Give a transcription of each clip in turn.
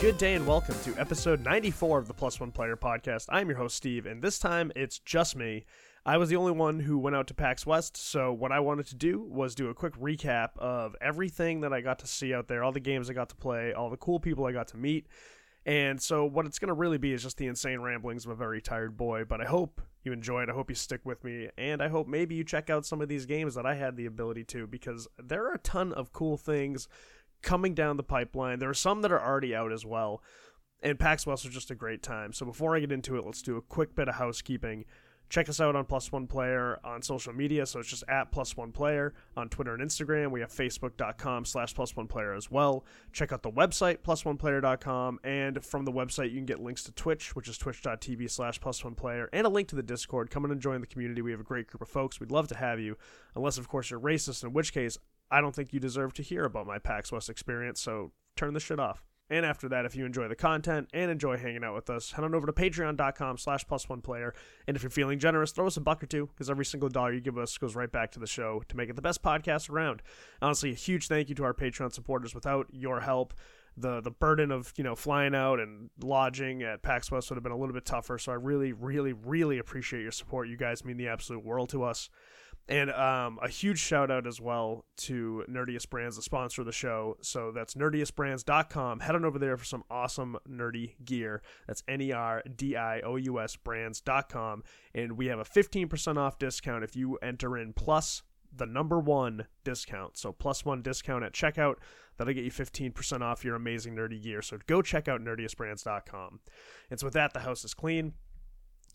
Good day and welcome to episode 94 of the Plus One Player Podcast. I'm your host, Steve, and this time it's just me. I was the only one who went out to PAX West, so what I wanted to do was do a quick recap of everything that I got to see out there, all the games I got to play, all the cool people I got to meet, and so what it's going to really be is just the insane ramblings of a very tired boy, but I hope you enjoy it, I hope you stick with me, and I hope maybe you check out some of these games that I had the ability to, because there are a ton of cool things coming down the pipeline. There are some that are already out as well, and PAX West was just a great time. So before I get into it, let's do a quick bit of housekeeping. Check us out on Plus One Player on social media, so it's just at Plus One Player on Twitter and Instagram. We have facebook.com/Plus One Player as well. Check out the website, plusoneplayer.com, and from the website you can get links to Twitch, which is twitch.tv/Plus One Player, and a link to the Discord. Come in and join the community. We have a great group of folks. We'd love to have you, unless, of course, you're racist, in which case, I don't think you deserve to hear about my PAX West experience, so turn this shit off. And after that, if you enjoy the content and enjoy hanging out with us, head on over to patreon.com/Plus One Player. And if you're feeling generous, throw us a buck or two, because every single dollar you give us goes right back to the show to make it the best podcast around. Honestly, a huge thank you to our Patreon supporters. Without your help, the burden of, you know, flying out and lodging at PAX West would have been a little bit tougher. So I really, really, really appreciate your support. You guys mean the absolute world to us. And a huge shout out as well to Nerdiest Brands, the sponsor of the show. So that's nerdiestbrands.com. Head on over there for some awesome nerdy gear. That's NERDIOUS brands.com. And we have a 15% off discount if you enter in +1 discount. So +1 discount at checkout. That'll get you 15% off your amazing nerdy gear. So go check out nerdiestbrands.com. And so with that, the house is clean.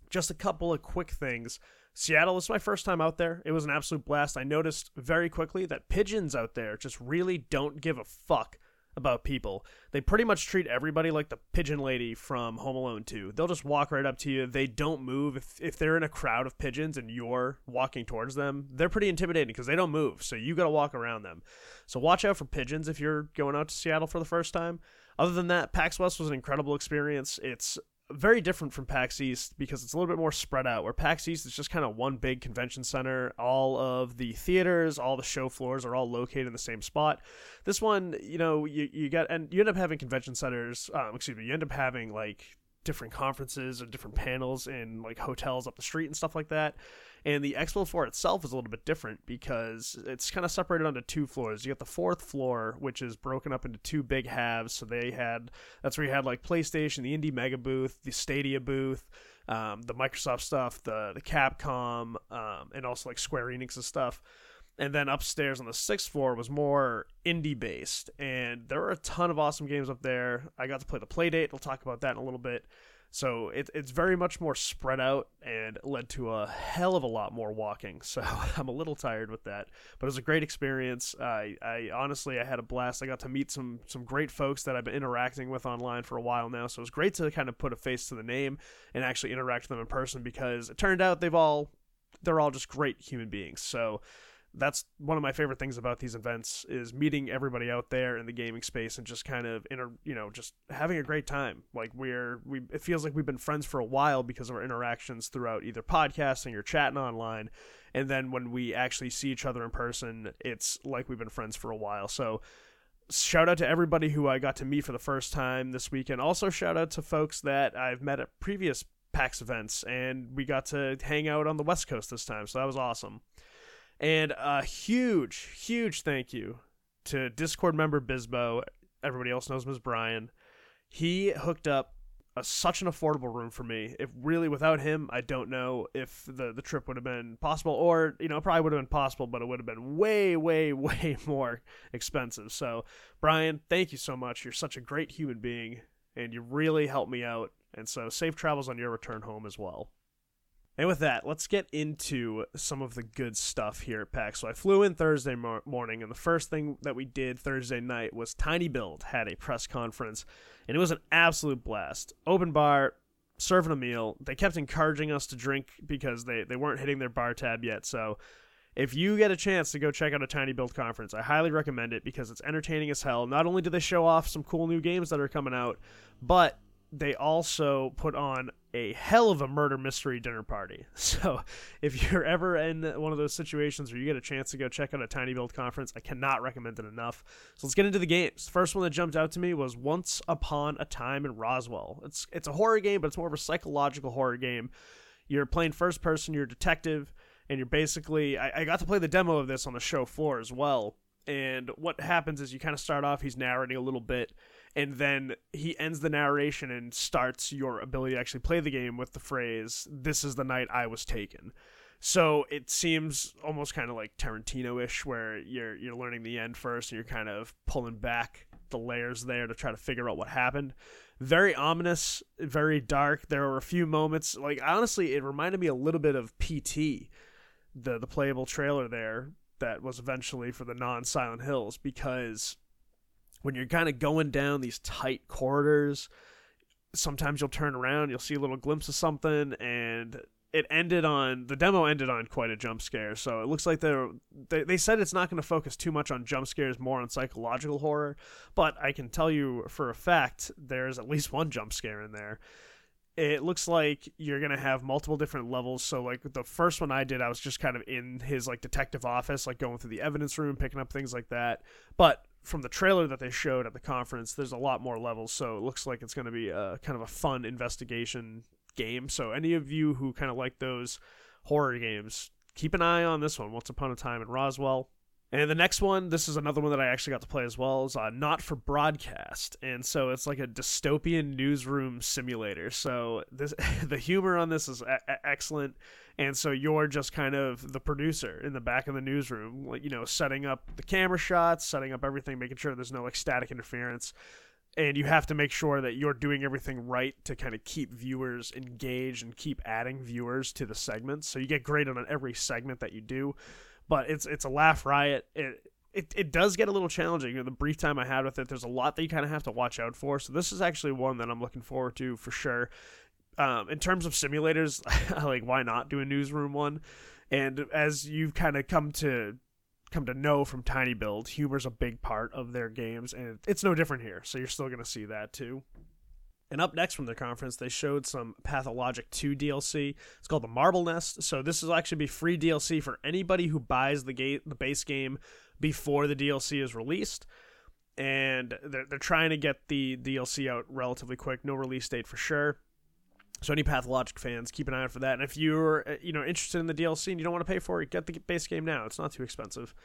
Just a couple of quick things. Seattle, this is my first time out there. It was an absolute blast. I noticed very quickly that pigeons out there just really don't give a fuck about people. They pretty much treat everybody like the pigeon lady from Home Alone 2. They'll just walk right up to you. They don't move. If they're in a crowd of pigeons and you're walking towards them, they're pretty intimidating because they don't move, so you got to walk around them. So watch out for pigeons if you're going out to Seattle for the first time. Other than that, PAX West was an incredible experience. It's very different from PAX East because it's a little bit more spread out, where PAX East is just kind of one big convention center. All of the theaters, all the show floors are all located in the same spot. This one, you know, you end up having convention centers, you end up having like different conferences or different panels in like hotels up the street and stuff like that. And the expo floor itself is a little bit different because it's kind of separated onto two floors. You got the fourth floor, which is broken up into two big halves. So that's where you had like PlayStation, the Indie Mega booth, the Stadia booth, the Microsoft stuff, the Capcom, and also like Square Enix's stuff. And then upstairs on the 6th floor was more indie-based. And there were a ton of awesome games up there. I got to play the Playdate. We'll talk about that in a little bit. So it's very much more spread out and led to a hell of a lot more walking. So I'm a little tired with that. But it was a great experience. I honestly had a blast. I got to meet some great folks that I've been interacting with online for a while now. So it was great to kind of put a face to the name and actually interact with them in person, because it turned out they're all just great human beings. So that's one of my favorite things about these events, is meeting everybody out there in the gaming space and just kind of, just having a great time. Like it feels like we've been friends for a while because of our interactions throughout either podcasting or chatting online. And then when we actually see each other in person, it's like we've been friends for a while. So shout out to everybody who I got to meet for the first time this weekend. Also shout out to folks that I've met at previous PAX events, and we got to hang out on the West Coast this time. So that was awesome. And a huge, huge thank you to Discord member Bisbo. Everybody else knows him as Brian. He hooked up such an affordable room for me. If really without him, I don't know if the trip would have been possible, or, you know, it probably would have been possible, but it would have been way, way, way more expensive. So, Brian, thank you so much. You're such a great human being, and you really helped me out. And so safe travels on your return home as well. And with that, let's get into some of the good stuff here at PAX. So I flew in Thursday morning, and the first thing that we did Thursday night was Tiny Build had a press conference, and it was an absolute blast. Open bar, serving a meal. They kept encouraging us to drink because they weren't hitting their bar tab yet. So if you get a chance to go check out a Tiny Build conference, I highly recommend it because it's entertaining as hell. Not only do they show off some cool new games that are coming out, but they also put on a hell of a murder mystery dinner party. So if you're ever in one of those situations where you get a chance to go check out a Tiny Build conference, I cannot recommend it enough. So let's get into the games. The first one that jumped out to me was Once Upon a Time in Roswell. It's a horror game, but it's more of a psychological horror game. You're playing first person, you're a detective, and you're basically... I got to play the demo of this on the show floor as well. And what happens is you kind of start off, he's narrating a little bit, and then he ends the narration and starts your ability to actually play the game with the phrase, "This is the night I was taken." So it seems almost kind of like Tarantino-ish, where you're learning the end first, and you're kind of pulling back the layers there to try to figure out what happened. Very ominous, very dark. There were a few moments, like, honestly, it reminded me a little bit of PT, the playable trailer there that was eventually for the non-Silent Hills, because when you're kind of going down these tight corridors, sometimes you'll turn around, you'll see a little glimpse of something, and the demo ended on quite a jump scare. So it looks like they said it's not going to focus too much on jump scares, more on psychological horror, but I can tell you for a fact there's at least one jump scare in there. It looks like you're going to have multiple different levels. So, like, the first one I did, I was just kind of in his, like, detective office, like, going through the evidence room, picking up things like that. But from the trailer that they showed at the conference, there's a lot more levels. So it looks like it's going to be a kind of a fun investigation game. So any of you who kind of like those horror games, keep an eye on this one, Once Upon a Time in Roswell. And the next one, this is another one that I actually got to play as well, is Not For Broadcast. And so it's like a dystopian newsroom simulator. So the humor on this is excellent. And so you're just kind of the producer in the back of the newsroom, like, you know, setting up the camera shots, setting up everything, making sure there's no, like, static interference. And you have to make sure that you're doing everything right to kind of keep viewers engaged and keep adding viewers to the segments. So you get graded on every segment that you do. But it's a laugh riot. It does get a little challenging. You know, the brief time I had with it, there's a lot that you kind of have to watch out for. So this is actually one that I'm looking forward to for sure. In terms of simulators, like, why not do a newsroom one? And as you've kind of come to know from Tiny Build, humor's a big part of their games, and it's no different here. So you're still going to see that too. And up next from their conference, they showed some Pathologic 2 DLC. It's called the Marble Nest. So this will actually be free DLC for anybody who buys the base game before the DLC is released. And they're trying to get the DLC out relatively quick. No release date for sure. So any Pathologic fans, keep an eye out for that. And if you're interested in the DLC and you don't want to pay for it, get the base game now. It's not too expensive.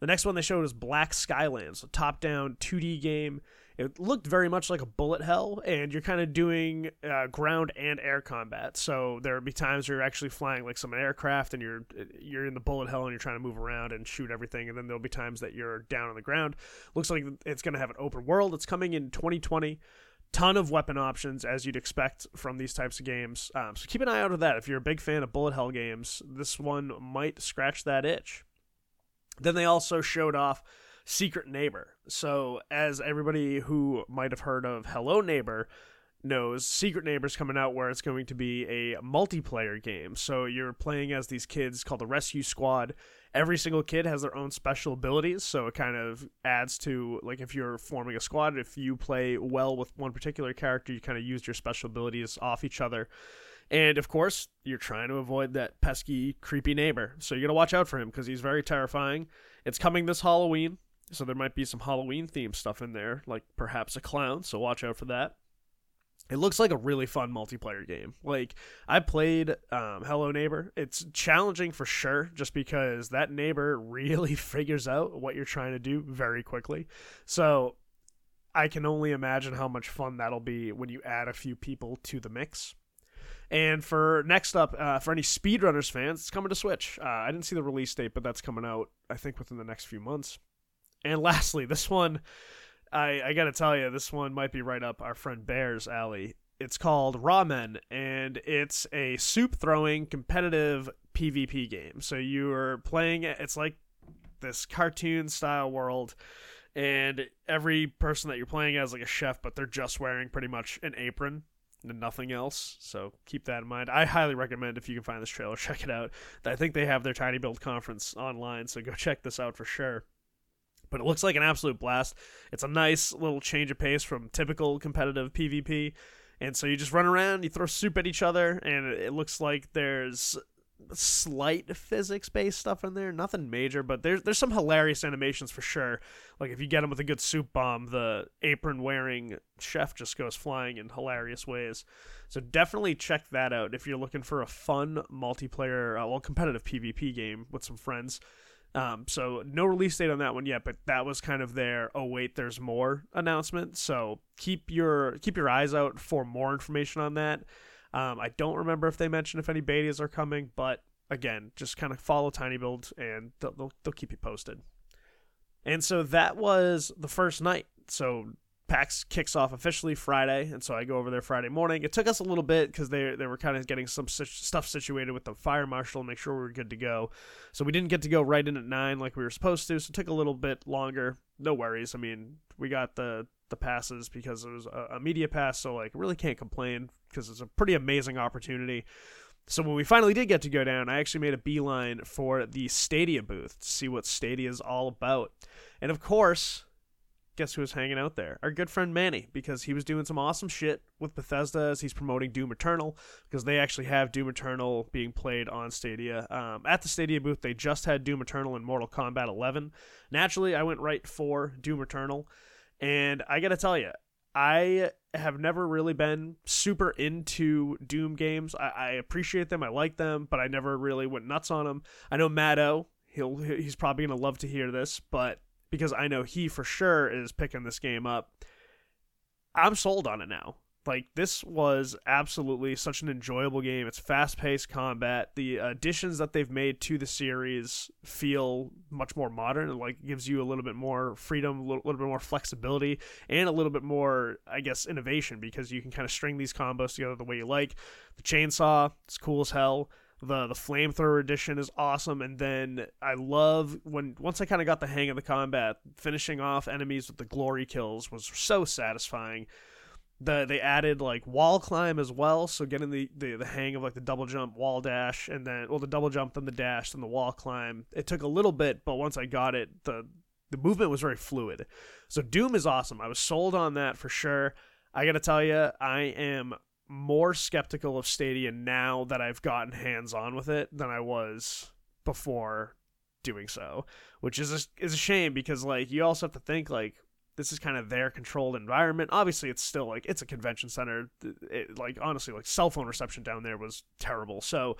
The next one they showed is Black Skylands, a top-down 2D game. It looked very much like a bullet hell, and you're kind of doing ground and air combat. So there would be times where you're actually flying, like, some aircraft, and you're in the bullet hell, and you're trying to move around and shoot everything, and then there'll be times that you're down on the ground. Looks like it's going to have an open world. It's coming in 2020. Ton of weapon options, as you'd expect from these types of games. So keep an eye out for that. If you're a big fan of bullet hell games, this one might scratch that itch. Then they also showed off Secret Neighbor. So as everybody who might have heard of Hello Neighbor knows, Secret Neighbor's coming out where it's going to be a multiplayer game. So you're playing as these kids called the Rescue Squad. Every single kid has their own special abilities, so it kind of adds to, like, if you're forming a squad, if you play well with one particular character, you kind of use your special abilities off each other. And, of course, you're trying to avoid that pesky, creepy neighbor. So you got to watch out for him because he's very terrifying. It's coming this Halloween, so there might be some Halloween-themed stuff in there, like perhaps a clown, so watch out for that. It looks like a really fun multiplayer game. Like, I played Hello Neighbor. It's challenging for sure, just because that neighbor really figures out what you're trying to do very quickly. So I can only imagine how much fun that'll be when you add a few people to the mix. And for next up, for any Speedrunners fans, it's coming to Switch. I didn't see the release date, but that's coming out, I think, within the next few months. And lastly, this one, I gotta tell you, this one might be right up our friend Bear's alley. It's called Ramen, and it's a soup-throwing competitive PvP game. So you're playing, it's like this cartoon-style world, and every person that you're playing as, like, a chef, but they're just wearing pretty much an apron and nothing else, so keep that in mind. I highly recommend, if you can find this trailer, check it out. I think they have their Tiny Build conference online, so go check this out for sure. But it looks like an absolute blast. It's a nice little change of pace from typical competitive PvP. And so you just run around, you throw soup at each other, and it looks like there's slight physics-based stuff in there. Nothing major, but there's some hilarious animations for sure. Like, if you get them with a good soup bomb, the apron-wearing chef just goes flying in hilarious ways. So definitely check that out if you're looking for a fun multiplayer, competitive PvP game with some friends. So no release date on that one yet, but that was kind of their "oh wait, there's more" announcement. So keep your eyes out for more information on that. I don't remember if they mentioned if any betas are coming, but again, just kind of follow Tiny Build and they'll keep you posted. And so that was the first night. So PAX kicks off officially Friday, and so I go over there Friday morning. It took us a little bit because they were kind of getting some stuff situated with the fire marshal, make sure we were good to go. So we didn't get to go right in at 9 like we were supposed to, so it took a little bit longer. No worries. I mean, we got the passes because it was a media pass, so like really can't complain because it's a pretty amazing opportunity. So when we finally did get to go down, I actually made a beeline for the Stadia booth to see what Stadia is all about. And of course, guess who was hanging out there? Our good friend Manny, because he was doing some awesome shit with Bethesda as he's promoting Doom Eternal, because they actually have Doom Eternal being played on Stadia. At the Stadia booth, they just had Doom Eternal and Mortal Kombat 11. Naturally, I went right for Doom Eternal, and I gotta tell you, I have never really been super into Doom games. I appreciate them, I like them, but I never really went nuts on them. I know Maddo, he's probably gonna love to hear this, but because I know he for sure is picking this game up. I'm sold on it now. Like, this was absolutely such an enjoyable game. It's fast-paced combat. The additions that they've made to the series feel much more modern. It, like, gives you a little bit more freedom, a little bit more flexibility, and a little bit more, I guess, innovation, because you can kind of string these combos together the way you like. The chainsaw, it's cool as hell. The flamethrower edition is awesome, and then I love once I kind of got the hang of the combat, finishing off enemies with the glory kills was so satisfying. They added like wall climb as well, so getting the hang of like the double jump, wall dash, and then the double jump, then the dash, then the wall climb. It took a little bit, but once I got it, the movement was very fluid. So Doom is awesome. I was sold on that for sure. I gotta tell you, I am more skeptical of Stadia now that I've gotten hands-on with it than I was before doing so, which is a shame, because like you also have to think like this is kind of their controlled environment. Obviously, it's still like it's a convention center. Like honestly, like cell phone reception down there was terrible. So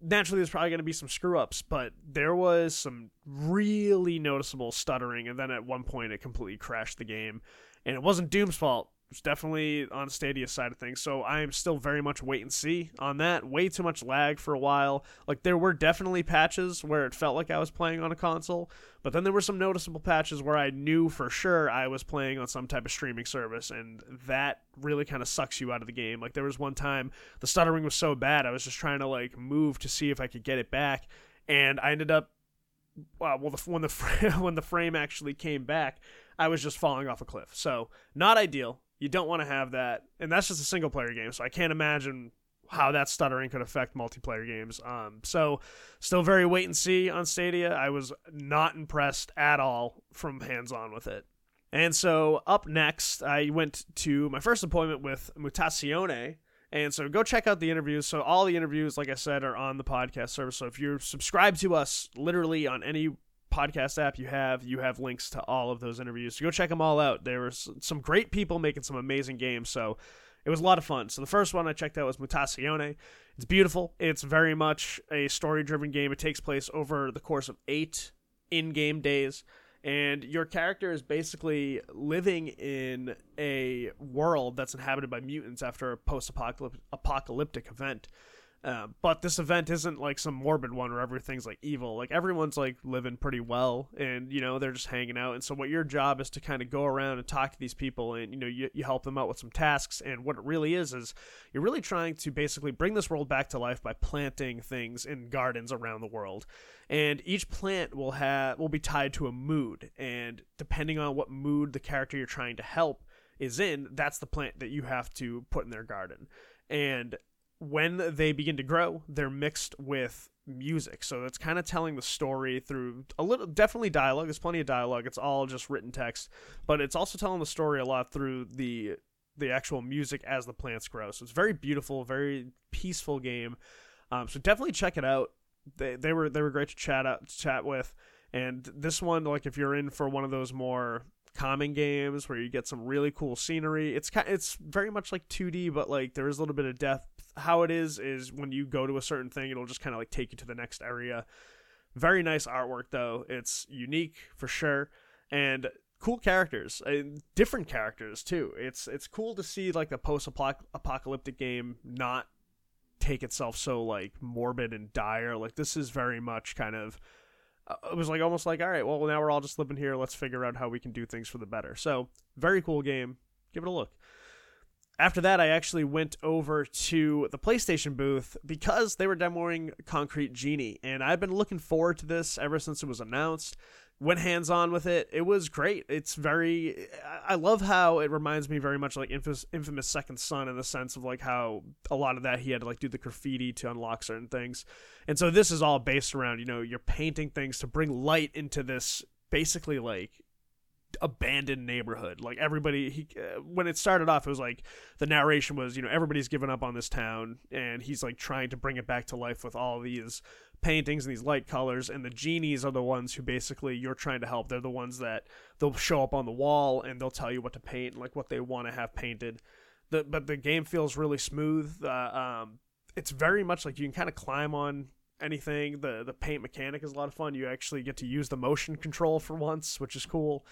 naturally, there's probably going to be some screw-ups, but there was some really noticeable stuttering, and then at one point it completely crashed the game, and it wasn't Doom's fault. It's definitely on Stadia side of things, so I am still very much wait and see on that. Way too much lag for a while. Like, there were definitely patches where it felt like I was playing on a console, but then there were some noticeable patches where I knew for sure I was playing on some type of streaming service, and that really kind of sucks you out of the game. Like, there was one time the stuttering was so bad I was just trying to like move to see if I could get it back, and I ended up when the frame actually came back, I was just falling off a cliff. So not ideal. You don't want to have that, and that's just a single-player game, so I can't imagine how that stuttering could affect multiplayer games. So still very wait and see on Stadia. I was not impressed at all from hands-on with it. And so up next, I went to my first appointment with Mutazione, and so go check out the interviews. So all the interviews, like I said, are on the podcast service, so if you're subscribed to us literally on any podcast app you have links to all of those interviews, so go check them all out. There were some great people making some amazing games, so it was a lot of fun. So the first one I checked out was Mutazione. It's beautiful. It's very much a story-driven game. It takes place over the course of 8 in-game days, and your character is basically living in a world that's inhabited by mutants after a post-apocalyptic event. But this event isn't like some morbid one where everything's like evil. Like, everyone's like living pretty well, and you know, they're just hanging out. And so what your job is to kind of go around and talk to these people, and you know, you help them out with some tasks. And what it really is you're really trying to basically bring this world back to life by planting things in gardens around the world. And each plant will be tied to a mood, and depending on what mood the character you're trying to help is in, that's the plant that you have to put in their garden. And when they begin to grow, they're mixed with music, so that's kind of telling the story through a little, definitely dialogue. There's plenty of dialogue, it's all just written text, but it's also telling the story a lot through the the actual music as the plants grow. So it's very beautiful, very peaceful game. So definitely check it out. They were great to chat with. And this one, like if you're in for one of those more common games where you get some really cool scenery, it's very much like 2D, but like there is a little bit of depth. How it is when you go to a certain thing, it'll just kind of like take you to the next area. Very nice artwork though. It's unique for sure. And cool characters, and different characters too. It's cool to see like the post-apocalyptic game not take itself so like morbid and dire. Like this is very much kind of, it was like almost like, all right, well now we're all just living here. Let's figure out how we can do things for the better. So very cool game. Give it a look. After that, I actually went over to the PlayStation booth because they were demoing Concrete Genie, and I've been looking forward to this ever since it was announced. Went hands-on with it. It was great. It's very... I love how it reminds me very much like Infamous Second Son, in the sense of like how a lot of that he had to like do the graffiti to unlock certain things. And so this is all based around, you know, you're painting things to bring light into this basically like abandoned neighborhood. Like everybody... when it started off, it was like the narration was, you know, everybody's given up on this town and he's like trying to bring it back to life with all these paintings and these light colors, and the genies are the ones who basically you're trying to help. They're the ones that they'll show up on the wall and they'll tell you what to paint and like what they want to have painted. But the game feels really smooth. It's very much like you can kind of climb on anything. The paint mechanic is a lot of fun. You actually get to use the motion control for once, which is cool.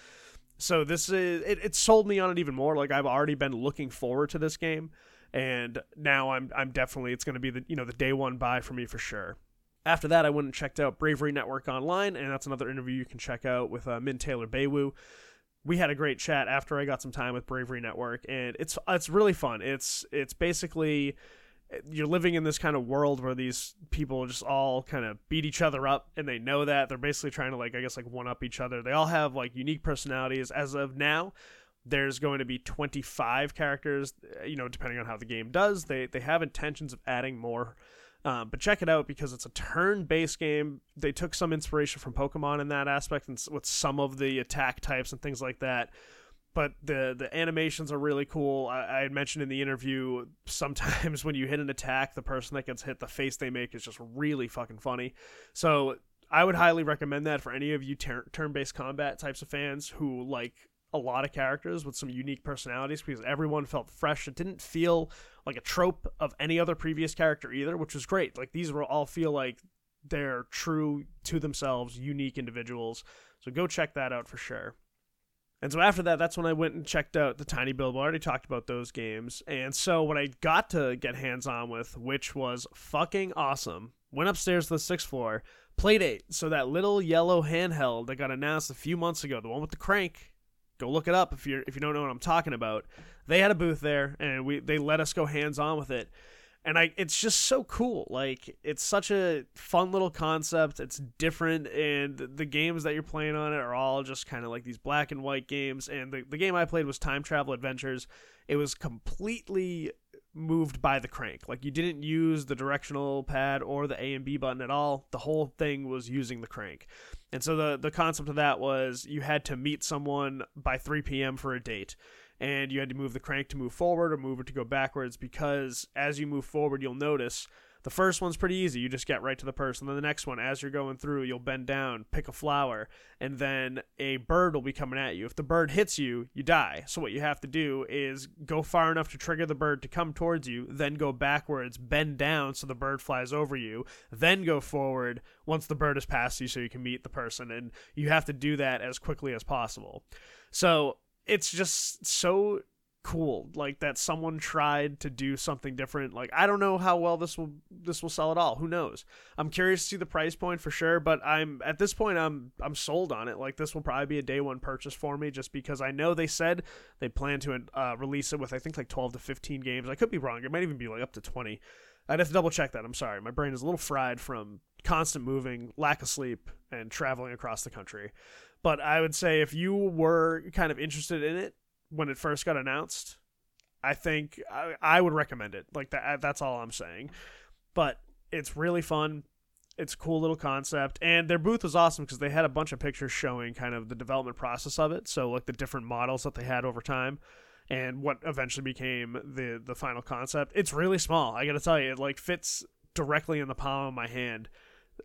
So this is it sold me on it even more. Like I've already been looking forward to this game, and now I'm definitely, it's going to be the, you know, the day one buy for me for sure. After that, I went and checked out Bravery Network Online, and that's another interview you can check out with Min Taylor Baywu. We had a great chat after I got some time with Bravery Network, and it's really fun. It's basically you're living in this kind of world where these people just all kind of beat each other up, and they know that. They're basically trying to, like, I guess, like, one-up each other. They all have, like, unique personalities. As of now, there's going to be 25 characters, you know, depending on how the game does. They have intentions of adding more. But check it out because it's a turn-based game. They took some inspiration from Pokemon in that aspect and with some of the attack types and things like that. But the animations are really cool. I had mentioned in the interview, sometimes when you hit an attack, the person that gets hit, the face they make is just really fucking funny. So I would highly recommend that for any of you turn-based combat types of fans who like a lot of characters with some unique personalities, because everyone felt fresh. It didn't feel like a trope of any other previous character either, which was great. Like these will all feel like they're true to themselves, unique individuals. So go check that out for sure. And so after that, that's when I went and checked out the Tiny Build. I already talked about those games. And so what I got to get hands on with, which was fucking awesome, went upstairs to the 6th floor, Playdate. So that little yellow handheld that got announced a few months ago, the one with the crank. Go look it up if you don't know what I'm talking about. They had a booth there, and they let us go hands-on with it. And it's just so cool. Like, it's such a fun little concept. It's different, and the games that you're playing on it are all just kind of like these black and white games. And the game I played was Time Travel Adventures. It was completely moved by the crank. Like, you didn't use the directional pad or the A and B button at all. The whole thing was using the crank. And so the concept of that was you had to meet someone by 3 p.m. for a date, and you had to move the crank to move forward or move it to go backwards, because as you move forward, you'll notice the first one's pretty easy. You just get right to the person. Then the next one, as you're going through, you'll bend down, pick a flower, and then a bird will be coming at you. If the bird hits you, you die. So what you have to do is go far enough to trigger the bird to come towards you, then go backwards, bend down so the bird flies over you, then go forward once the bird has passed you so you can meet the person. And you have to do that as quickly as possible. So it's just so cool, like, that someone tried to do something different. Like, I don't know how well this will sell at all. Who knows? I'm curious to see the price point for sure, but I'm at this point I'm sold on it. Like, this will probably be a day one purchase for me, just because I know they said they plan to release it with, I think, like 12 to 15 games. I could be wrong. It might even be like up to 20. I'd have to double check that. I'm sorry. My brain is a little fried from constant moving, lack of sleep, and traveling across the country. But I would say if you were kind of interested in it when it first got announced, I think I would recommend it. Like, that's all I'm saying. But it's really fun. It's a cool little concept. And their booth was awesome because they had a bunch of pictures showing kind of the development process of it. So, like, the different models that they had over time. and what eventually became the final concept. It's really small. I gotta tell you, it like fits directly in the palm of my hand.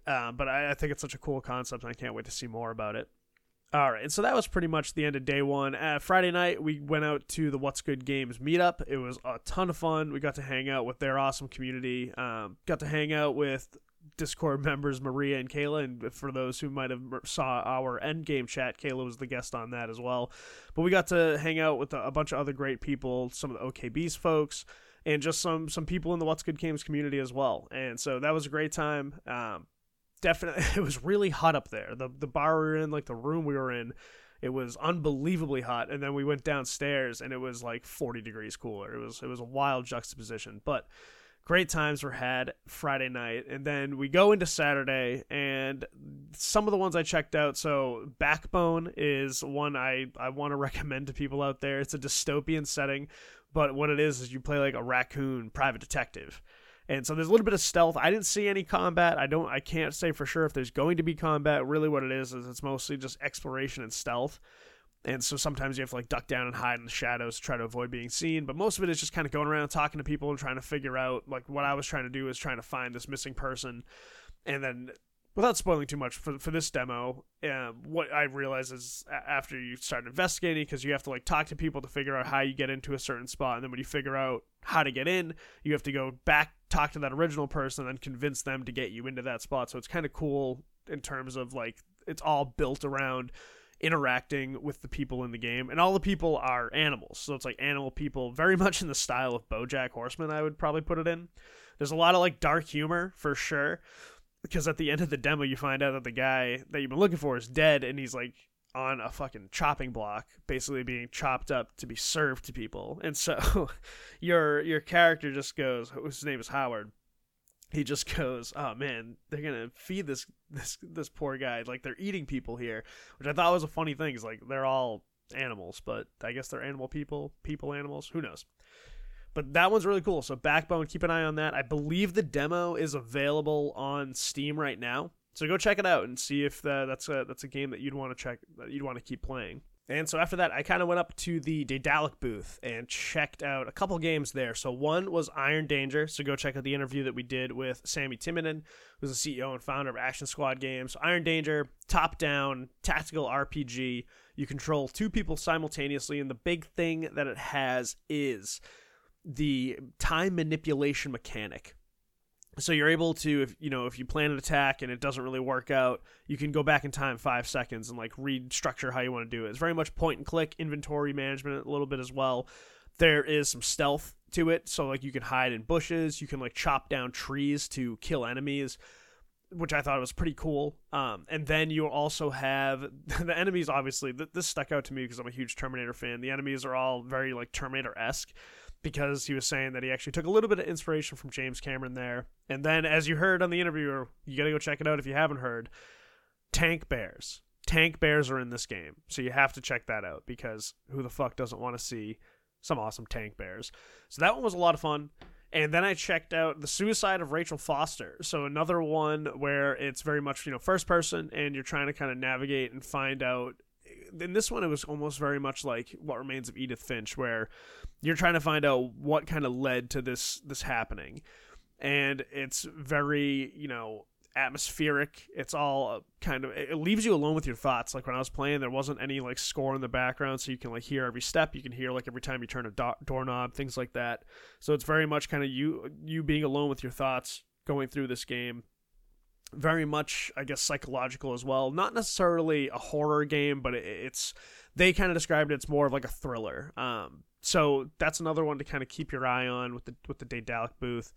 But I think it's such a cool concept, and I can't wait to see more about it. All right, so that was pretty much the end of day one. Friday night, we went out to the What's Good Games meetup. It was a ton of fun. We got to hang out with their awesome community. Got to hang out with Discord members Maria and Kayla, and for those who might have saw our Endgame chat, Kayla was the guest on that as well. But we got to hang out with a bunch of other great people, some of the OKB's folks, and just some people in the What's Good Games community as well. And so that was a great time. Definitely, it was really hot up there. The bar we were in, like the room we were in, it was unbelievably hot. And then we went downstairs, and it was like 40 degrees cooler. It was a wild juxtaposition, but great times were had Friday night. And then we go into Saturday, and some of the ones I checked out. So Backbone is one I want to recommend to people out there. It's a dystopian setting, but what it is you play like a raccoon private detective. And so there's a little bit of stealth. I didn't see any combat. I can't say for sure if there's going to be combat. Really what it is it's mostly just exploration and stealth. And so sometimes you have to like duck down and hide in the shadows to try to avoid being seen. But most of it is just kind of going around talking to people and trying to figure out, like, what I was trying to do is trying to find this missing person. And then, without spoiling too much for this demo, what I realized is after you start investigating, because you have to like talk to people to figure out how you get into a certain spot, and then when you figure out how to get in, you have to go back, talk to that original person, and convince them to get you into that spot. So it's kind of cool in terms of like it's all built around interacting with the people in the game, and all the people are animals, so it's like animal people, very much in the style of BoJack Horseman, I would probably put it in. There's a lot of like dark humor for sure, because at the end of the demo, you find out that the guy that you've been looking for is dead, and he's like on a fucking chopping block, basically being chopped up to be served to people. And so your character just goes, his name is Howard. He just goes, oh man, they're gonna feed this poor guy, like they're eating people here, which I thought was a funny thing. Is like they're all animals, but I guess they're animal people animals. Who knows? But that one's really cool. So Backbone, keep an eye on that. I believe the demo is available on Steam right now. So go check it out and see if that's a game that you'd want to check, that you'd want to keep playing. And so after that, I kind of went up to the Daedalic booth and checked out a couple games there. So one was Iron Danger. So go check out the interview that we did with Sammy Timonen, who's the CEO and founder of Action Squad Games. So Iron Danger, top-down tactical RPG. You control two people simultaneously, and the big thing that it has is the time manipulation mechanic. So you're able to, if you plan an attack and it doesn't really work out, you can go back in time 5 seconds and like restructure how you want to do it. It's very much point and click, inventory management a little bit as well. There is some stealth to it, so like you can hide in bushes, you can like chop down trees to kill enemies, which I thought was pretty cool. And then you also have the enemies, obviously. This stuck out to me because I'm a huge Terminator fan. The enemies are all very like Terminator-esque, because he was saying that he actually took a little bit of inspiration from James Cameron there. And then, as you heard on the interview, you got to go check it out if you haven't heard, Tank Bears. Tank Bears are in this game, so you have to check that out, because who the fuck doesn't want to see some awesome Tank Bears? So that one was a lot of fun. And then I checked out The Suicide of Rachel Foster. So another one where it's very much, first person, and you're trying to kind of navigate and find out. In this one, it was almost very much like What Remains of Edith Finch, where you're trying to find out what kind of led to this happening. And it's very, atmospheric. It's all kind of, it leaves you alone with your thoughts. Like when I was playing, there wasn't any like score in the background, so you can like hear every step. You can hear like every time you turn a doorknob, things like that. So it's very much kind of you being alone with your thoughts going through this game. Very much, I guess, psychological as well. Not necessarily a horror game, but they kind of described it's more of like a thriller. So that's another one to kind of keep your eye on with the Daedalic booth.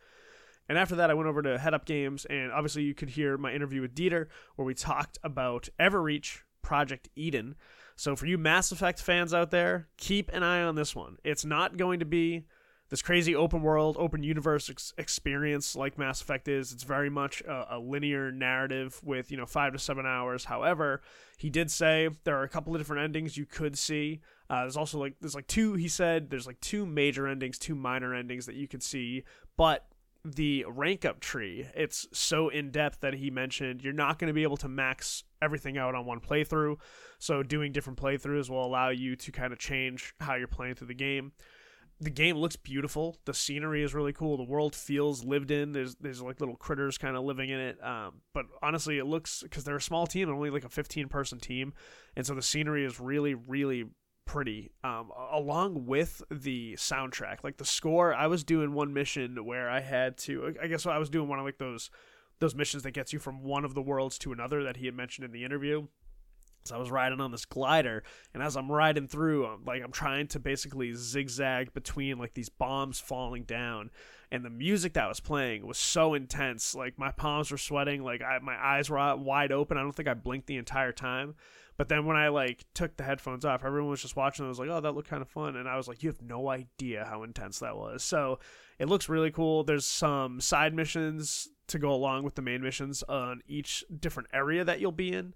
And after that, I went over to Head Up Games, and obviously you could hear my interview with Dieter, where we talked about Everreach Project Eden. So for you Mass Effect fans out there, keep an eye on this one. It's not going to be this crazy open world, open universe experience like Mass Effect is. It's very much a linear narrative with, 5 to 7 hours. However, he did say there are a couple of different endings you could see. There's also like, two major endings, two minor endings that you could see. But the rank up tree, it's so in depth that he mentioned you're not going to be able to max everything out on one playthrough. So doing different playthroughs will allow you to kind of change how you're playing through the game. The game looks beautiful. The scenery is really cool. The world feels lived in. There's like little critters kind of living in it. But honestly, it looks, because they're a small team, only like a 15-person team, and so the scenery is really, really pretty. Along with the soundtrack, like the score. I was doing one mission where I had to, I guess I was doing one of like those missions that gets you from one of the worlds to another that he had mentioned in the interview. So I was riding on this glider, and as I'm riding through, I'm trying to basically zigzag between like these bombs falling down, and the music that was playing was so intense. Like my palms were sweating, like my eyes were wide open. I don't think I blinked the entire time. But then when I like took the headphones off, everyone was just watching. I was like, oh, that looked kind of fun. And I was like, you have no idea how intense that was. So it looks really cool. There's some side missions to go along with the main missions on each different area that you'll be in.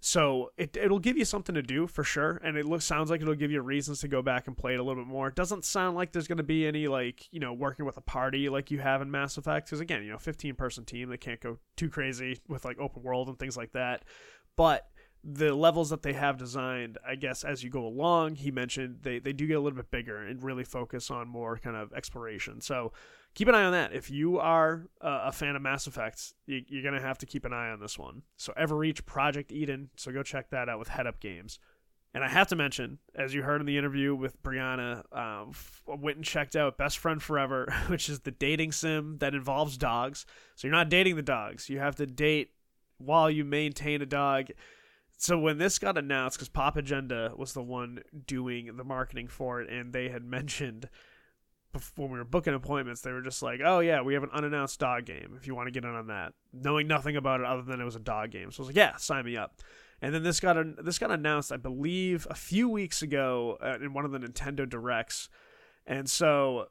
So it'll give you something to do for sure, and it sounds like it'll give you reasons to go back and play it a little bit more. It doesn't sound like there's going to be any like, you know, working with a party like you have in Mass Effect, because again, you know, 15-person team, they can't go too crazy with like open world and things like that. But the levels that they have designed, I guess, as you go along, he mentioned they do get a little bit bigger and really focus on more kind of exploration. So keep an eye on that. If you are a fan of Mass Effect, you're going to have to keep an eye on this one. So Everreach Project Eden, so go check that out with Head Up Games. And I have to mention, as you heard in the interview with Brianna, went and checked out Best Friend Forever, which is the dating sim that involves dogs. So you're not dating the dogs. You have to date while you maintain a dog. So when this got announced, because Pop Agenda was the one doing the marketing for it, and they had mentioned before we were booking appointments, they were just like, oh yeah, we have an unannounced dog game if you want to get in on that, knowing nothing about it other than it was a dog game. So I was like, yeah, sign me up. And then this got announced, I believe, a few weeks ago in one of the Nintendo Directs. And so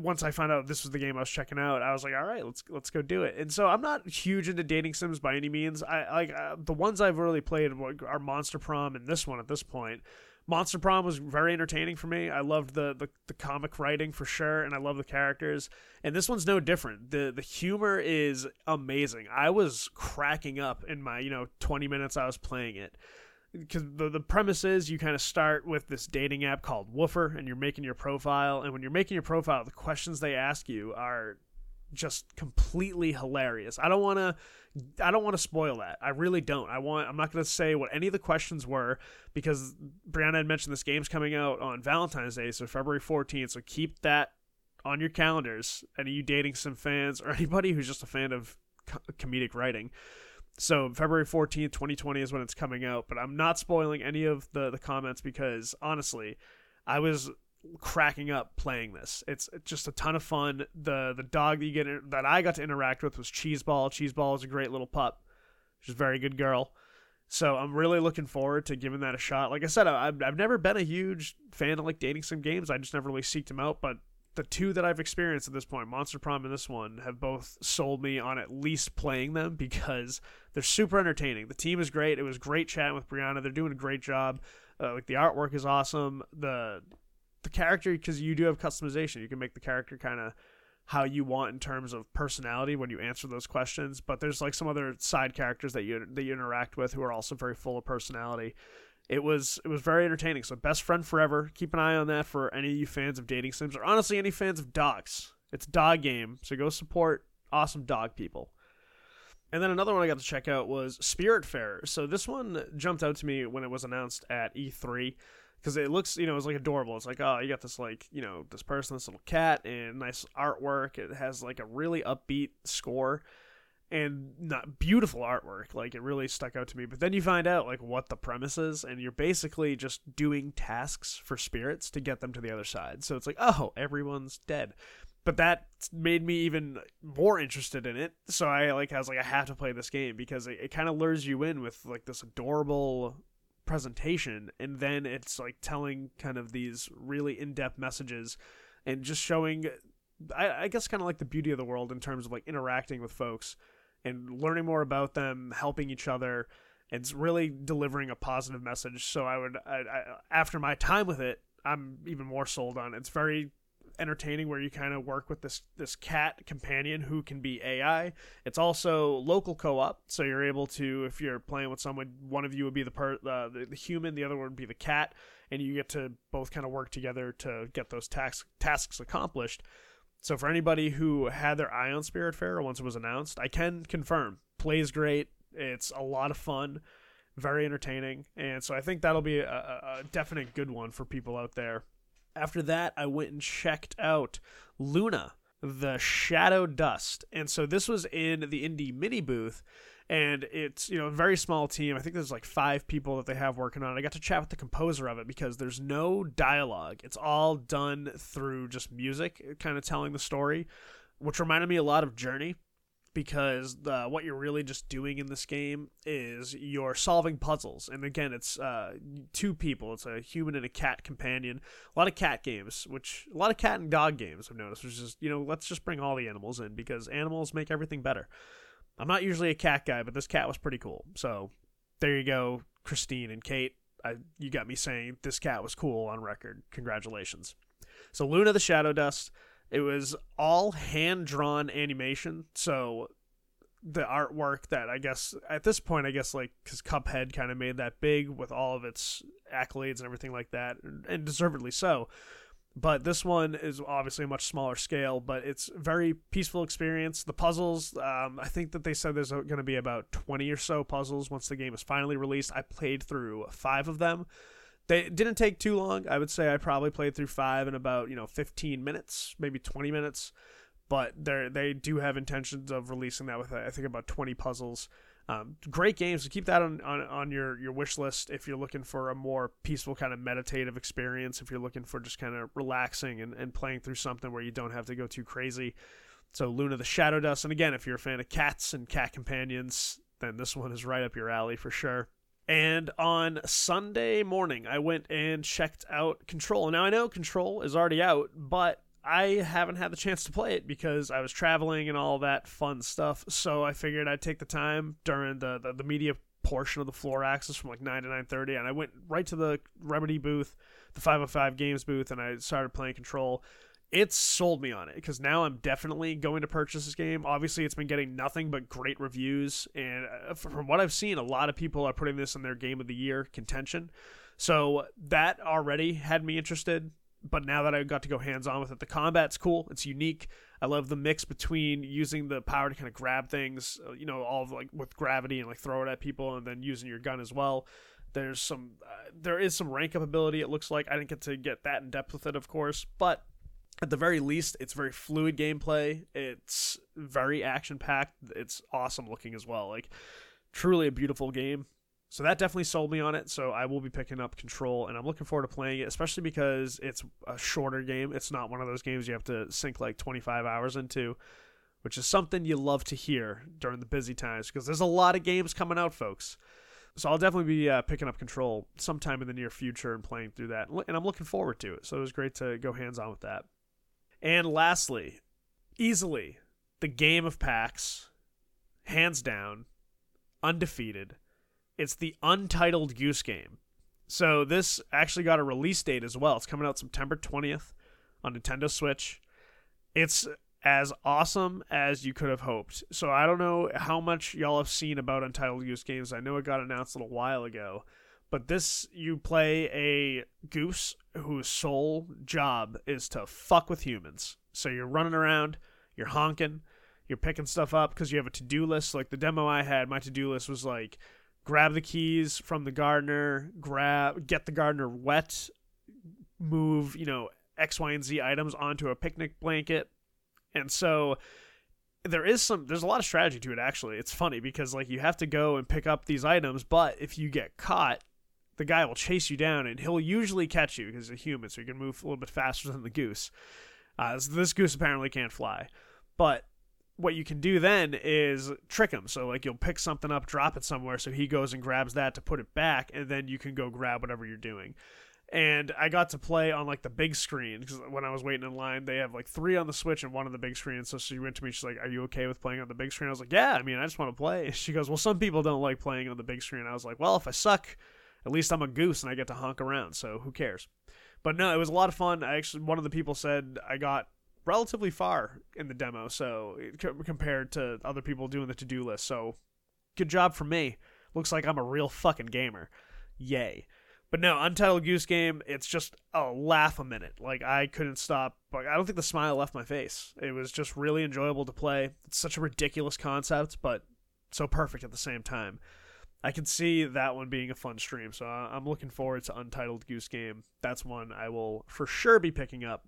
once I found out this was the game I was checking out, I was like, all right, let's go do it. And so I'm not huge into dating sims by any means. The ones I've really played are Monster Prom and this one at this point. Monster Prom was very entertaining for me. I loved the comic writing for sure, and I love the characters. And this one's no different. The humor is amazing. I was cracking up in my 20 minutes I was playing it. Because the premise is you kind of start with this dating app called Woofer, and you're making your profile. And when you're making your profile, the questions they ask you are just completely hilarious. I don't want to spoil that. I really don't. I'm not going to say what any of the questions were, because Brianna had mentioned this game's coming out on Valentine's Day, so February 14th. So keep that on your calendars. Any of you dating sim fans or anybody who's just a fan of comedic writing. So February 14th, 2020 is when it's coming out, but I'm not spoiling any of the comments, because honestly, I was cracking up playing this. It's just a ton of fun. The dog that I got to interact with was Cheeseball. Cheeseball is a great little pup. She's a very good girl. So I'm really looking forward to giving that a shot. Like I said, I've never been a huge fan of like dating sim games. I just never really seeked them out, but the two that I've experienced at this point, Monster Prom and this one, have both sold me on at least playing them, because they're super entertaining. The team is great. It was great chatting with Brianna. They're doing a great job. Like the artwork is awesome. The character, because you do have customization, you can make the character kind of how you want in terms of personality when you answer those questions. But there's like some other side characters that you interact with who are also very full of personality. It was very entertaining. So Best Friend Forever. Keep an eye on that for any of you fans of dating sims, or honestly any fans of dogs. It's a dog game, so go support awesome dog people. And then another one I got to check out was Spiritfarer. So this one jumped out to me when it was announced at E3, because it looks, it's like adorable. It's like, oh, you got this like, this person, this little cat, and nice artwork. It has like a really upbeat score. And not beautiful artwork, like it really stuck out to me. But then you find out like what the premise is, and you're basically just doing tasks for spirits to get them to the other side. So it's like, oh, everyone's dead. But that made me even more interested in it. So I was like, I have to play this game, because it kind of lures you in with like this adorable presentation, and then it's like telling kind of these really in-depth messages and just showing, I guess, kind of like the beauty of the world in terms of like interacting with folks and learning more about them, helping each other, and really delivering a positive message. So after my time with it, I'm even more sold on it. It's very entertaining where you kind of work with this cat companion who can be AI. It's also local co-op, so you're able to, if you're playing with someone, one of you would be the human, the other one would be the cat, and you get to both kind of work together to get those tasks accomplished. So for anybody who had their eye on Spiritfarer once it was announced, I can confirm, plays great. It's a lot of fun, very entertaining, and so I think that'll be a definite good one for people out there. After that, I went and checked out Luna the Shadow Dust, and so this was in the indie mini booth, and it's, you know, a very small team. I think there's like 5 people that they have working on it. I got to chat with the composer of it because there's no dialogue. It's all done through just music, kind of telling the story, which reminded me a lot of Journey. Because what you're really just doing in this game is you're solving puzzles. And again, it's 2 people. It's a human and a cat companion. A lot of cat games, a lot of cat and dog games I've noticed, which is, you know, let's just bring all the animals in because animals make everything better. I'm not usually a cat guy, but this cat was pretty cool. So there you go, Christine and Kate. You got me saying this cat was cool on record. Congratulations. So Luna the Shadow Dust. It was all hand-drawn animation, so the artwork that I guess, at this point, like, because Cuphead kind of made that big with all of its accolades and everything like that, and deservedly so. But this one is obviously a much smaller scale, but it's a very peaceful experience. The puzzles, I think that they said there's going to be about 20 or so puzzles once the game is finally released. I played through 5 of them. They didn't take too long. I would say I probably played through 5 in about, 15 minutes, maybe 20 minutes. But they do have intentions of releasing that with, I think, about 20 puzzles. Great game, so keep that on your wish list if you're looking for a more peaceful kind of meditative experience, if you're looking for just kind of relaxing and playing through something where you don't have to go too crazy. So Luna the Shadow Dust. And again, if you're a fan of cats and cat companions, then this one is right up your alley for sure. And on Sunday morning, I went and checked out Control. Now, I know Control is already out, but I haven't had the chance to play it because I was traveling and all that fun stuff. So I figured I'd take the time during the media portion of the floor access from like 9 to 9:30. And I went right to the Remedy booth, the 505 Games booth, and I started playing Control. It sold me on it because now I'm definitely going to purchase this game. Obviously, it's been getting nothing but great reviews. And from what I've seen, a lot of people are putting this in their Game of the Year contention. So that already had me interested. But now that I got to go hands-on with it, the combat's cool. It's unique. I love the mix between using the power to kind of grab things, all of, like, with gravity and like throw it at people, and then using your gun as well. There is some rank up ability, it looks like. I didn't get that in depth with it, of course, but at the very least, it's very fluid gameplay. It's very action-packed. It's awesome looking as well. Like, truly a beautiful game. So that definitely sold me on it. So I will be picking up Control, and I'm looking forward to playing it, especially because it's a shorter game. It's not one of those games you have to sink like 25 hours into, which is something you love to hear during the busy times because there's a lot of games coming out, folks. So I'll definitely be picking up Control sometime in the near future and playing through that. And I'm looking forward to it. So it was great to go hands-on with that. And lastly, easily, the game of PAX, hands down, undefeated. It's the Untitled Goose Game. So this actually got a release date as well. It's coming out September 20th on Nintendo Switch. It's as awesome as you could have hoped. So I don't know how much y'all have seen about Untitled Goose Games. I know it got announced a little while ago. But this, you play a goose whose sole job is to fuck with humans. So you're running around, you're honking, you're picking stuff up because you have a to-do list. Like the demo I had, my to-do list was like, grab the keys from the gardener, get the gardener wet, move, X, Y, and Z items onto a picnic blanket. And so there's a lot of strategy to it, actually. It's funny because like you have to go and pick up these items, but if you get caught, the guy will chase you down, and he'll usually catch you because he's a human, so you can move a little bit faster than the goose. This goose apparently can't fly. But what you can do then is trick him. So, like, you'll pick something up, drop it somewhere, so he goes and grabs that to put it back, and then you can go grab whatever you're doing. And I got to play on, like, the big screen, because when I was waiting in line, they have, like, 3 on the Switch and 1 on the big screen. So she went to me, she's like, are you okay with playing on the big screen? I was like, yeah, I mean, I just want to play. She goes, well, some people don't like playing on the big screen. I was like, well, if I suck, at least I'm a goose and I get to honk around, so who cares? But no, it was a lot of fun. I actually, one of the people said I got relatively far in the demo, so compared to other people doing the to-do list. So good job for me. Looks like I'm a real fucking gamer. Yay. But no, Untitled Goose Game, it's just a laugh a minute. Like, I couldn't stop. Like, I don't think the smile left my face. It was just really enjoyable to play. It's such a ridiculous concept, but so perfect at the same time. I can see that one being a fun stream, so I'm looking forward to Untitled Goose Game. That's one I will for sure be picking up.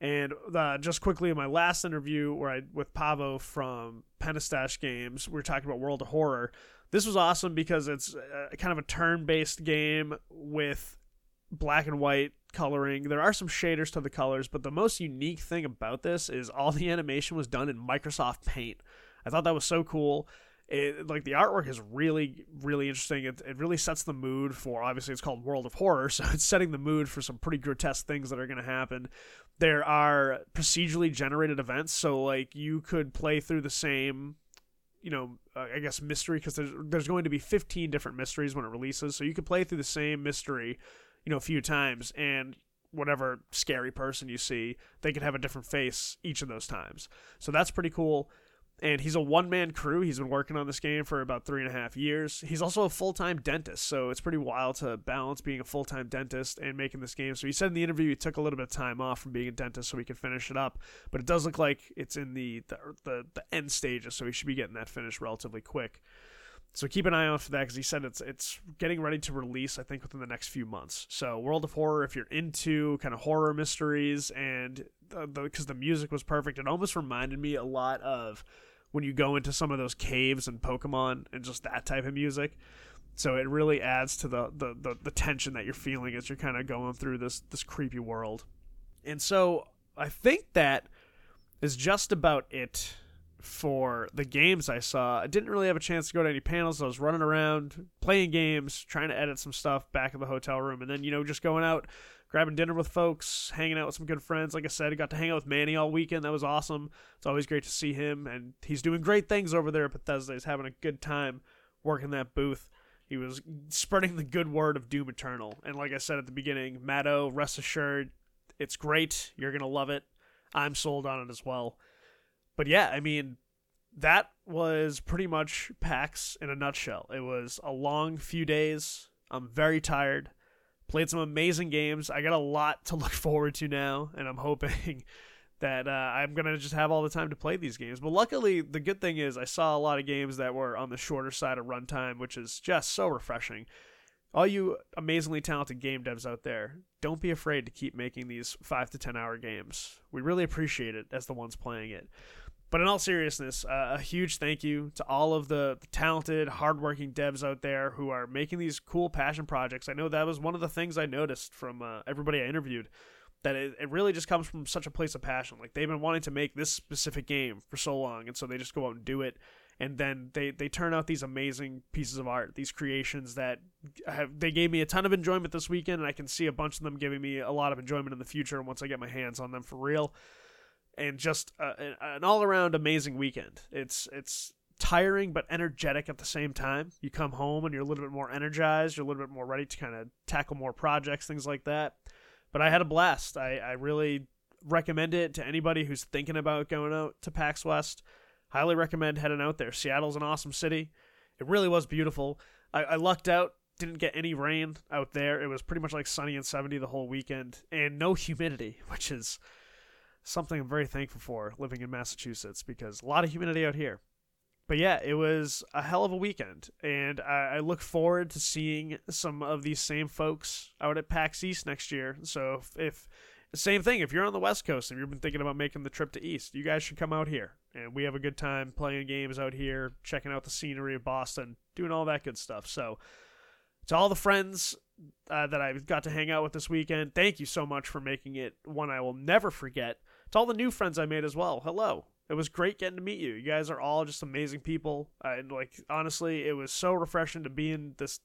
And just quickly, in my last interview with Pavo from Penistash Games, we were talking about World of Horror. This was awesome because it's kind of a turn-based game with black and white coloring. There are some shaders to the colors, but the most unique thing about this is all the animation was done in Microsoft Paint. I thought that was so cool. The artwork is really, really interesting. It really sets the mood for, obviously it's called World of Horror, so it's setting the mood for some pretty grotesque things that are going to happen. There are procedurally generated events, so like you could play through the same, I guess mystery, because there's going to be 15 different mysteries when it releases, so you could play through the same mystery, a few times, and whatever scary person you see, they could have a different face each of those times. So that's pretty cool. And he's a one-man crew. He's been working on this game for about 3.5 years. He's also a full-time dentist, so it's pretty wild to balance being a full-time dentist and making this game. So he said in the interview he took a little bit of time off from being a dentist so he could finish it up. But it does look like it's in the end stages, so he should be getting that finished relatively quick. So keep an eye out for that, because he said it's getting ready to release, I think, within the next few months. So World of Horror, if you're into kind of horror mysteries, and because the music was perfect, it almost reminded me a lot of when you go into some of those caves in Pokemon and just that type of music. So it really adds to the tension that you're feeling as you're kind of going through this creepy world. And so I think that is just about it for the games I saw. I didn't really have a chance to go to any panels. So I was running around, playing games, trying to edit some stuff back in the hotel room, and then, just going out, grabbing dinner with folks, hanging out with some good friends. Like I said, I got to hang out with Manny all weekend. That was awesome. It's always great to see him, and he's doing great things over there at Bethesda. He's having a good time working that booth. He was spreading the good word of Doom Eternal. And like I said at the beginning, Maddo, rest assured, it's great. You're going to love it. I'm sold on it as well. But yeah, I mean, that was pretty much PAX in a nutshell. It was a long few days. I'm very tired. Played some amazing games. I got a lot to look forward to now, and I'm hoping that I'm going to just have all the time to play these games. But luckily, the good thing is I saw a lot of games that were on the shorter side of runtime, which is just so refreshing. All you amazingly talented game devs out there, don't be afraid to keep making these 5 to 10 hour games. We really appreciate it as the ones playing it. But in all seriousness, a huge thank you to all of the talented, hardworking devs out there who are making these cool passion projects. I know that was one of the things I noticed from everybody I interviewed, that it really just comes from such a place of passion. Like, they've been wanting to make this specific game for so long, and so they just go out and do it, and then they turn out these amazing pieces of art, these creations that they gave me a ton of enjoyment this weekend, and I can see a bunch of them giving me a lot of enjoyment in the future once I get my hands on them for real. And just an all-around amazing weekend. It's tiring but energetic at the same time. You come home and you're a little bit more energized. You're a little bit more ready to kind of tackle more projects, things like that. But I had a blast. I really recommend it to anybody who's thinking about going out to PAX West. Highly recommend heading out there. Seattle's an awesome city. It really was beautiful. I lucked out. Didn't get any rain out there. It was pretty much like sunny and 70 the whole weekend. And no humidity, which is something I'm very thankful for living in Massachusetts, because a lot of humidity out here. But yeah, it was a hell of a weekend, and I look forward to seeing some of these same folks out at PAX East next year. So if same thing, if you're on the West Coast and you've been thinking about making the trip to East, you guys should come out here, and we have a good time playing games out here, checking out the scenery of Boston, doing all that good stuff. So to all the friends that I've got to hang out with this weekend, thank you so much for making it one I will never forget. To all the new friends I made as well, hello. It was great getting to meet you. You guys are all just amazing people. And honestly, it was so refreshing to be in this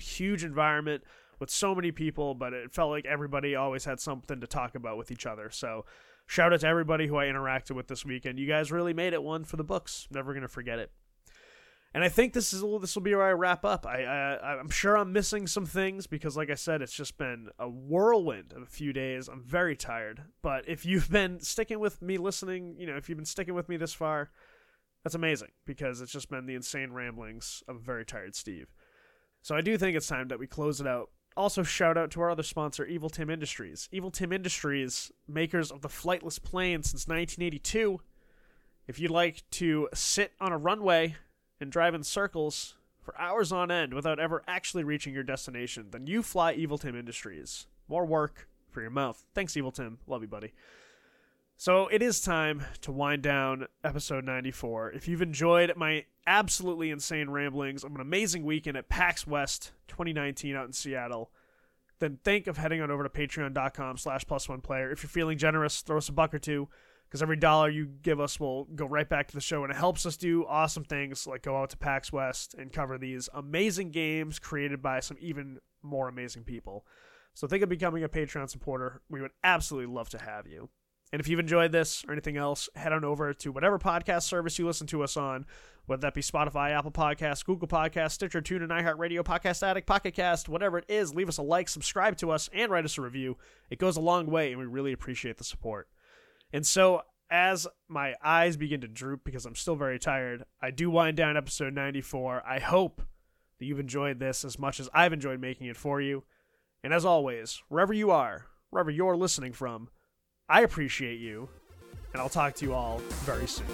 huge environment with so many people, but it felt like everybody always had something to talk about with each other. So shout out to everybody who I interacted with this weekend. You guys really made it one for the books. Never going to forget it. And I think this will be where I wrap up. I'm sure I'm missing some things because, like I said, it's just been a whirlwind of a few days. I'm very tired. But if you've been sticking with me listening, you know, if you've been sticking with me this far, that's amazing because it's just been the insane ramblings of a very tired Steve. So I do think it's time that we close it out. Also, shout out to our other sponsor, Evil Tim Industries. Evil Tim Industries, makers of the flightless plane since 1982. If you'd like to sit on a runway and drive in circles for hours on end without ever actually reaching your destination, then you fly Evil Tim Industries. More work for your mouth. Thanks, Evil Tim. Love you, buddy. So it is time to wind down episode 94. If you've enjoyed my absolutely insane ramblings of an amazing weekend at PAX West 2019 out in Seattle, then think of heading on over to patreon.com/plus1player. If you're feeling generous, throw us a buck or two, because every dollar you give us will go right back to the show, and it helps us do awesome things like go out to PAX West and cover these amazing games created by some even more amazing people. So think of becoming a Patreon supporter. We would absolutely love to have you. And if you've enjoyed this or anything else, head on over to whatever podcast service you listen to us on, whether that be Spotify, Apple Podcasts, Google Podcasts, Stitcher, TuneIn, iHeartRadio, Podcast Addict, Pocket Cast, whatever it is. Leave us a like, subscribe to us, and write us a review. It goes a long way, and we really appreciate the support. And so, as my eyes begin to droop because I'm still very tired, I do wind down episode 94. I hope that you've enjoyed this as much as I've enjoyed making it for you. And as always, wherever you are, wherever you're listening from, I appreciate you, and I'll talk to you all very soon.